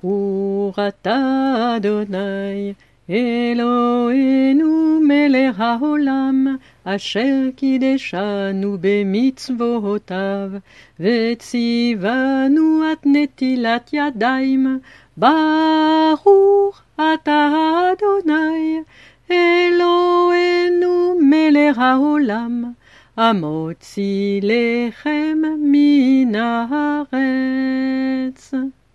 Baruch atah Adonai, Eloheinu melech haolam, asher kideshanu bemitzvotav, vetzivanu at netilat yadayim, Baruch atah Adonai, Eloheinu melech haolam, amotzi lechem min haaretz.